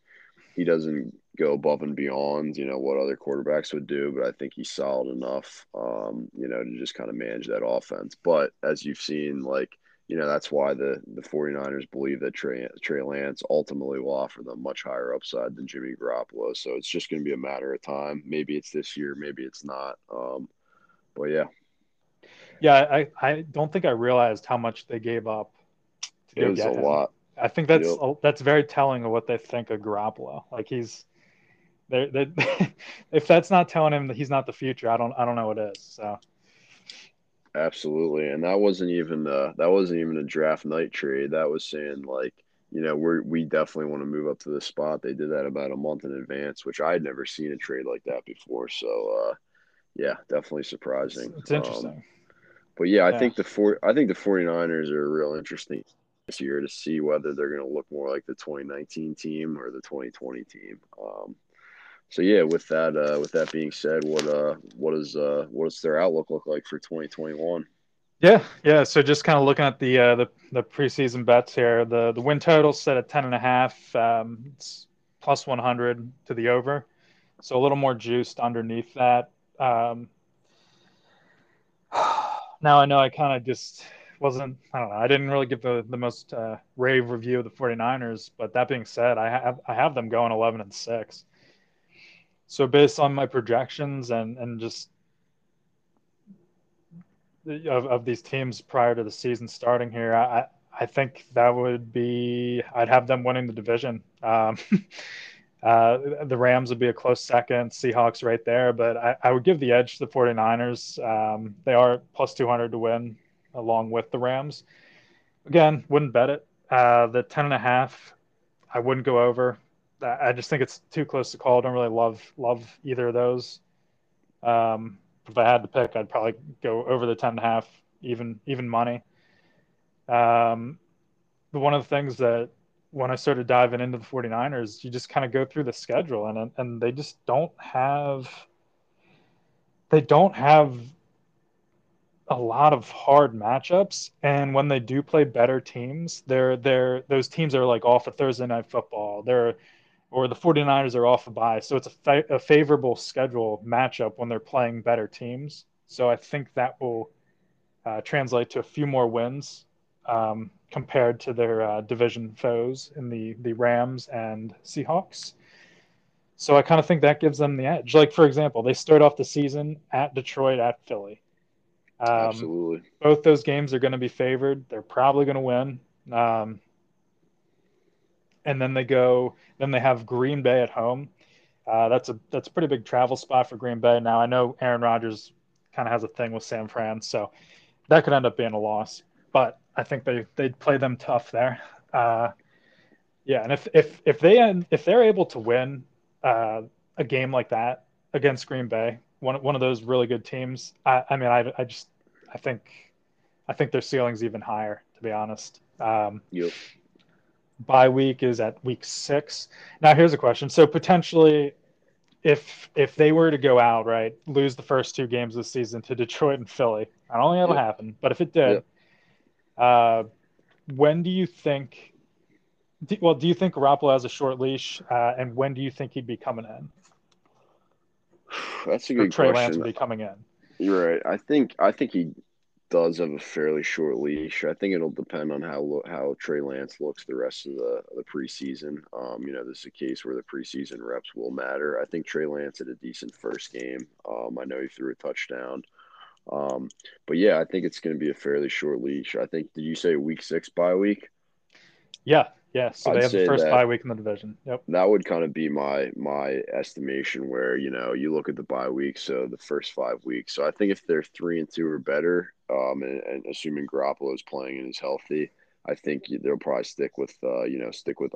go above and beyond, you know, what other quarterbacks would do, but I think he's solid enough, you know, to just kind of manage that offense. But as you've seen, like, you know, that's why the 49ers believe that Trey Lance ultimately will offer them much higher upside than Jimmy Garoppolo. So it's just going to be a matter of time. Maybe it's this year, maybe it's not. But yeah. Yeah, I don't think I realized how much they gave up to go get him. It was a lot. I think that's very telling of what they think of Garoppolo. Like, he's If that's not telling him that he's not the future, I don't know what is. So. Absolutely, and that wasn't even a draft night trade. That was saying, like, you know, we definitely want to move up to this spot. They did that about a month in advance, which I had never seen a trade like that before. So, yeah, definitely surprising. It's interesting. But yeah, I think the 49ers are real interesting this year to see whether they're going to look more like the 2019 team or the 2020 team. So yeah, with that being said, what does their outlook look like for 2021? Yeah. So just kind of looking at the preseason bets here, the win total set at 10.5. It's plus 100 to the over, so a little more juiced underneath that. Now I know I kind of just wasn't. I don't know. I didn't really give the most rave review of the 49ers, but that being said, I have them going 11-6. So based on my projections and just of these teams prior to the season starting here, I think that would be – I'd have them winning the division. The Rams would be a close second, Seahawks right there. But I would give the edge to the 49ers. They are plus 200 to win along with the Rams. Again, wouldn't bet it. The 10.5, I wouldn't go over. I just think it's too close to call. I don't really love either of those. If I had to pick, I'd probably go over the 10.5, even money. But one of the things that when I started diving into the 49ers, you just kind of go through the schedule, and they just don't have a lot of hard matchups, and when they do play better teams, those teams are like off of Thursday Night Football. Or the 49ers are off a bye. So it's a favorable schedule matchup when they're playing better teams. So I think that will translate to a few more wins compared to their division foes in the Rams and Seahawks. So I kind of think that gives them the edge. Like, for example, they start off the season at Detroit, at Philly. Absolutely. Both those games are going to be favored. They're probably going to win. And then they have Green Bay at home. That's a pretty big travel spot for Green Bay. Now, I know Aaron Rodgers kind of has a thing with San Fran, so that could end up being a loss. But I think they'd play them tough there. And if they're able to win a game like that against Green Bay, one of those really good teams, I think their ceiling's even higher, to be honest. Yep. Bye week is at week 6. Now here's a question. So potentially if they were to go out, right, lose the first two games of the season to Detroit and Philly, I don't think that'll happen, but if it did, when do you think do you think Garoppolo has a short leash, and when do you think he'd be coming in? That's a good question. Trey Lance would be coming in. You're right. I think he does have a fairly short leash. I think it'll depend on how Trey Lance looks the rest of the preseason. This is a case where the preseason reps will matter. I think Trey Lance had a decent first game. I know he threw a touchdown. But yeah, I think it's going to be a fairly short leash. I think, did you say week 6 bye week? Yeah. So they have the first bye week in the division. Yep. That would kind of be my estimation where, you know, you look at the bye week, so the first 5 weeks. So I think if they're 3-2 or better, and assuming Garoppolo is playing and is healthy, I think they'll probably stick with a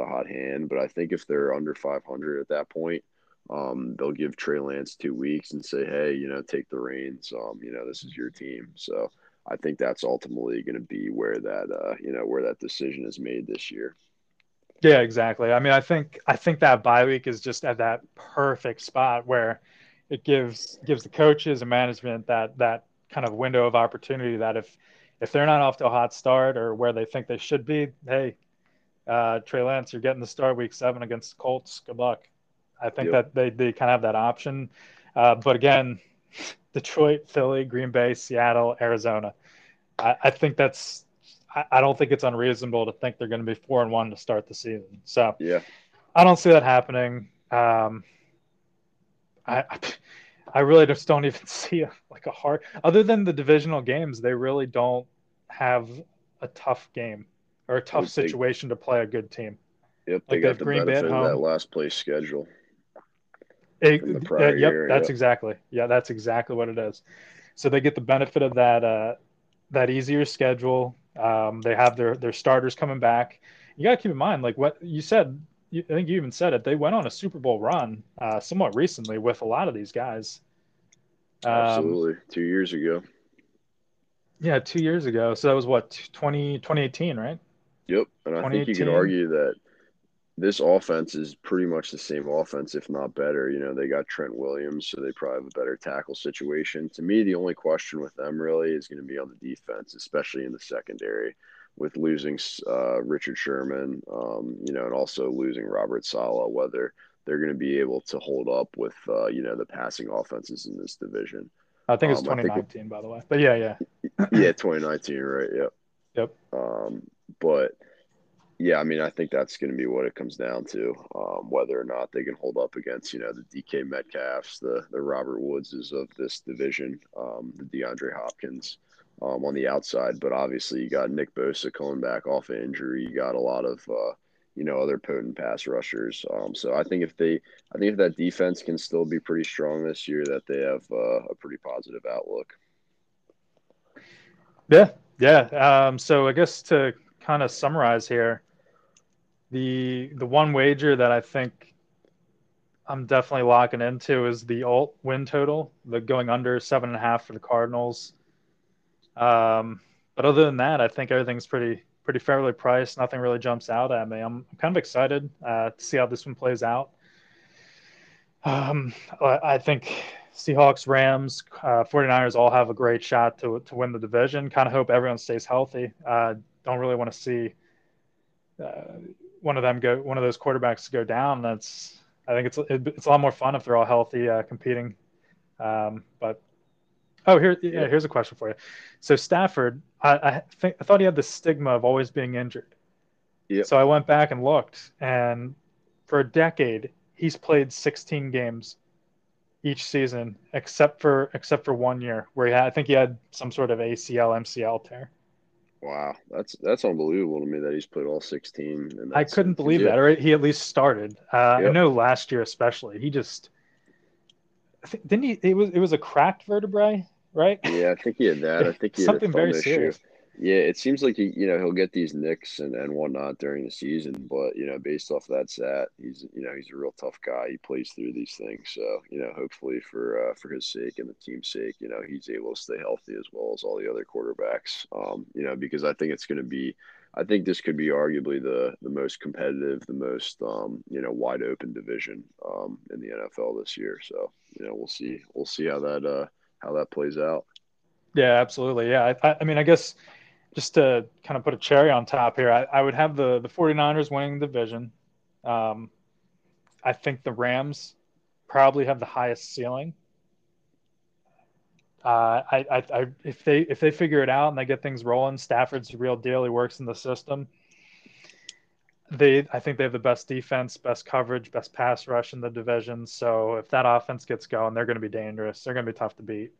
hot hand. But I think if they're under 500 at that point, they'll give Trey Lance 2 weeks and say, hey, you know, take the reins. This is your team. So I think that's ultimately going to be where that decision is made this year. Yeah, exactly. I mean, I think that bye week is just at that perfect spot where it gives the coaches and management that kind of window of opportunity that if they're not off to a hot start or where they think they should be, hey, Trey Lance, you're getting the start week 7 against the Colts. Good luck. I think that they kind of have that option. But again, Detroit, Philly, Green Bay, Seattle, Arizona. I don't think it's unreasonable to think they're going to be 4-1 to start the season. So yeah, I don't see that happening. I really just don't even see a hard, other than the divisional games. They really don't have a tough game or a tough situation to play a good team. Yep, they got the benefit of that last place schedule. From the prior year. That's exactly. Yeah, that's exactly what it is. So they get the benefit of that that easier schedule. They have their starters coming back. You got to keep in mind, like what you said, I think you even said it, they went on a Super Bowl run somewhat recently with a lot of these guys. Absolutely. 2 years ago. Yeah, 2 years ago. So that was what, 2018, right? Yep. And I think you can argue that this offense is pretty much the same offense, if not better. You know, they got Trent Williams, so they probably have a better tackle situation. To me, the only question with them really is going to be on the defense, especially in the secondary, with losing Richard Sherman, you know, and also losing Robert Saleh, whether they're going to be able to hold up with, you know, the passing offenses in this division. I think it was 2019, by the way. But yeah. Yeah, 2019, right? Yep. But yeah, I mean, I think that's going to be what it comes down to, whether or not they can hold up against, you know, the DK Metcalfs, the Robert Woodses of this division, the DeAndre Hopkins on the outside. But obviously you got Nick Bosa coming back off of injury. You got a lot of, you know, other potent pass rushers. So I think if that defense can still be pretty strong this year, that they have a pretty positive outlook. Yeah. So I guess to kind of summarize here, the one wager that I think I'm definitely locking into is the alt win total, the going under 7.5 for the Cardinals. But other than that, I think everything's pretty fairly priced. Nothing really jumps out at me. I'm kind of excited to see how this one plays out. I think Seahawks, Rams, 49ers all have a great shot to win the division. Kind of hope everyone stays healthy. Don't really want to see one of those quarterbacks go down. I think it's a lot more fun if they're all healthy competing. Here's a question for you. So Stafford, I thought he had the stigma of always being injured. Yep. So I went back and looked, and for a decade he's played 16 games each season, except for 1 year where he had some sort of ACL, MCL tear. Wow, that's unbelievable to me that he's played all 16. And I couldn't believe that. Or he at least started. Yep. I know last year especially, he just it was a cracked vertebrae, right? Yeah, I think he had that. I think he had something very serious. Yeah, it seems like he, you know, he'll get these nicks and whatnot during the season, but you know, based off that stat, he's a real tough guy. He plays through these things, so you know, hopefully for his sake and the team's sake, you know, he's able to stay healthy as well as all the other quarterbacks. You know, because I think this could be arguably the most competitive, the most you know, wide open division in the NFL this year. So you know, we'll see how that plays out. Yeah, absolutely. Yeah, I mean, I guess, just to kind of put a cherry on top here, I would have the 49ers winning the division. I think the Rams probably have the highest ceiling. If they figure it out and they get things rolling, Stafford's the real deal. He works in the system. I think they have the best defense, best coverage, best pass rush in the division. So if that offense gets going, they're going to be dangerous. They're going to be tough to beat.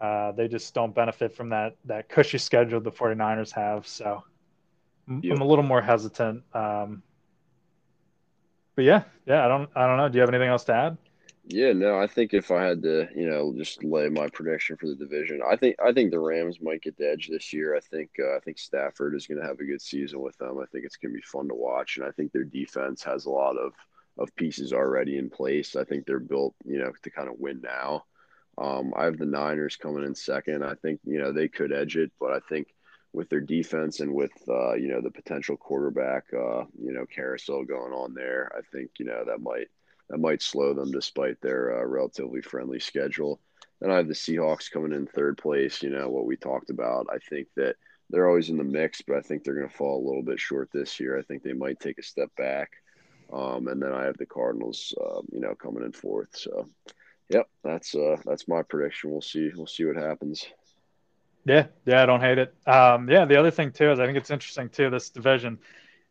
They just don't benefit from that cushy schedule the 49ers have. So I'm a little more hesitant. But yeah, I don't know. Do you have anything else to add? Yeah, no, I think if I had to, you know, just lay my prediction for the division, I think the Rams might get the edge this year. I think Stafford is going to have a good season with them. I think it's going to be fun to watch. And I think their defense has a lot of pieces already in place. I think they're built, you know, to kind of win now. I have the Niners coming in second. I think, you know, they could edge it, but I think with their defense and with, you know, the potential quarterback, you know, carousel going on there, I think, you know, that might slow them despite their relatively friendly schedule. Then I have the Seahawks coming in third place, you know, what we talked about. I think that they're always in the mix, but I think they're going to fall a little bit short this year. I think they might take a step back. And then I have the Cardinals, you know, coming in fourth. So, yep, that's my prediction. We'll see what happens. Yeah, I don't hate it. Yeah, the other thing too is I think it's interesting too. This division,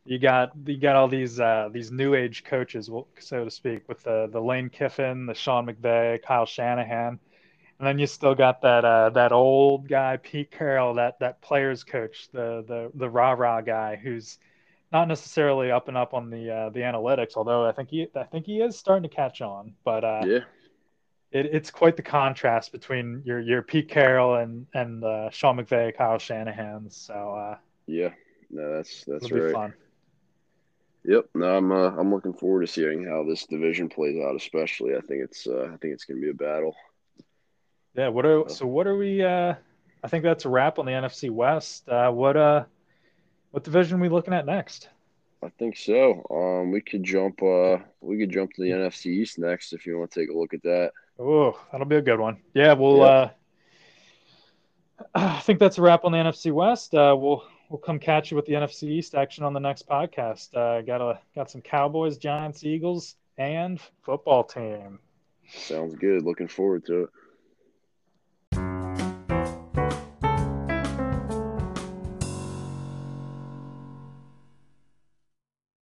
you got all these new age coaches, so to speak, with the Lane Kiffin, the Sean McVay, Kyle Shanahan, and then you still got that old guy Pete Carroll, that players coach, the rah rah guy who's not necessarily up and up on the analytics, although I think he is starting to catch on. But it's quite the contrast between your Pete Carroll and Sean McVay, Kyle Shanahan. So that's right. Be fun. Yep. No, I'm looking forward to seeing how this division plays out. Especially, I think it's going to be a battle. Yeah. What are we? I think that's a wrap on the NFC West. What division are we looking at next? I think so. We could jump to the NFC East next if you want to take a look at that. Oh, that'll be a good one. Yeah, I think that's a wrap on the NFC West. We'll come catch you with the NFC East action on the next podcast. Got some Cowboys, Giants, Eagles, and football team. Sounds good. Looking forward to it.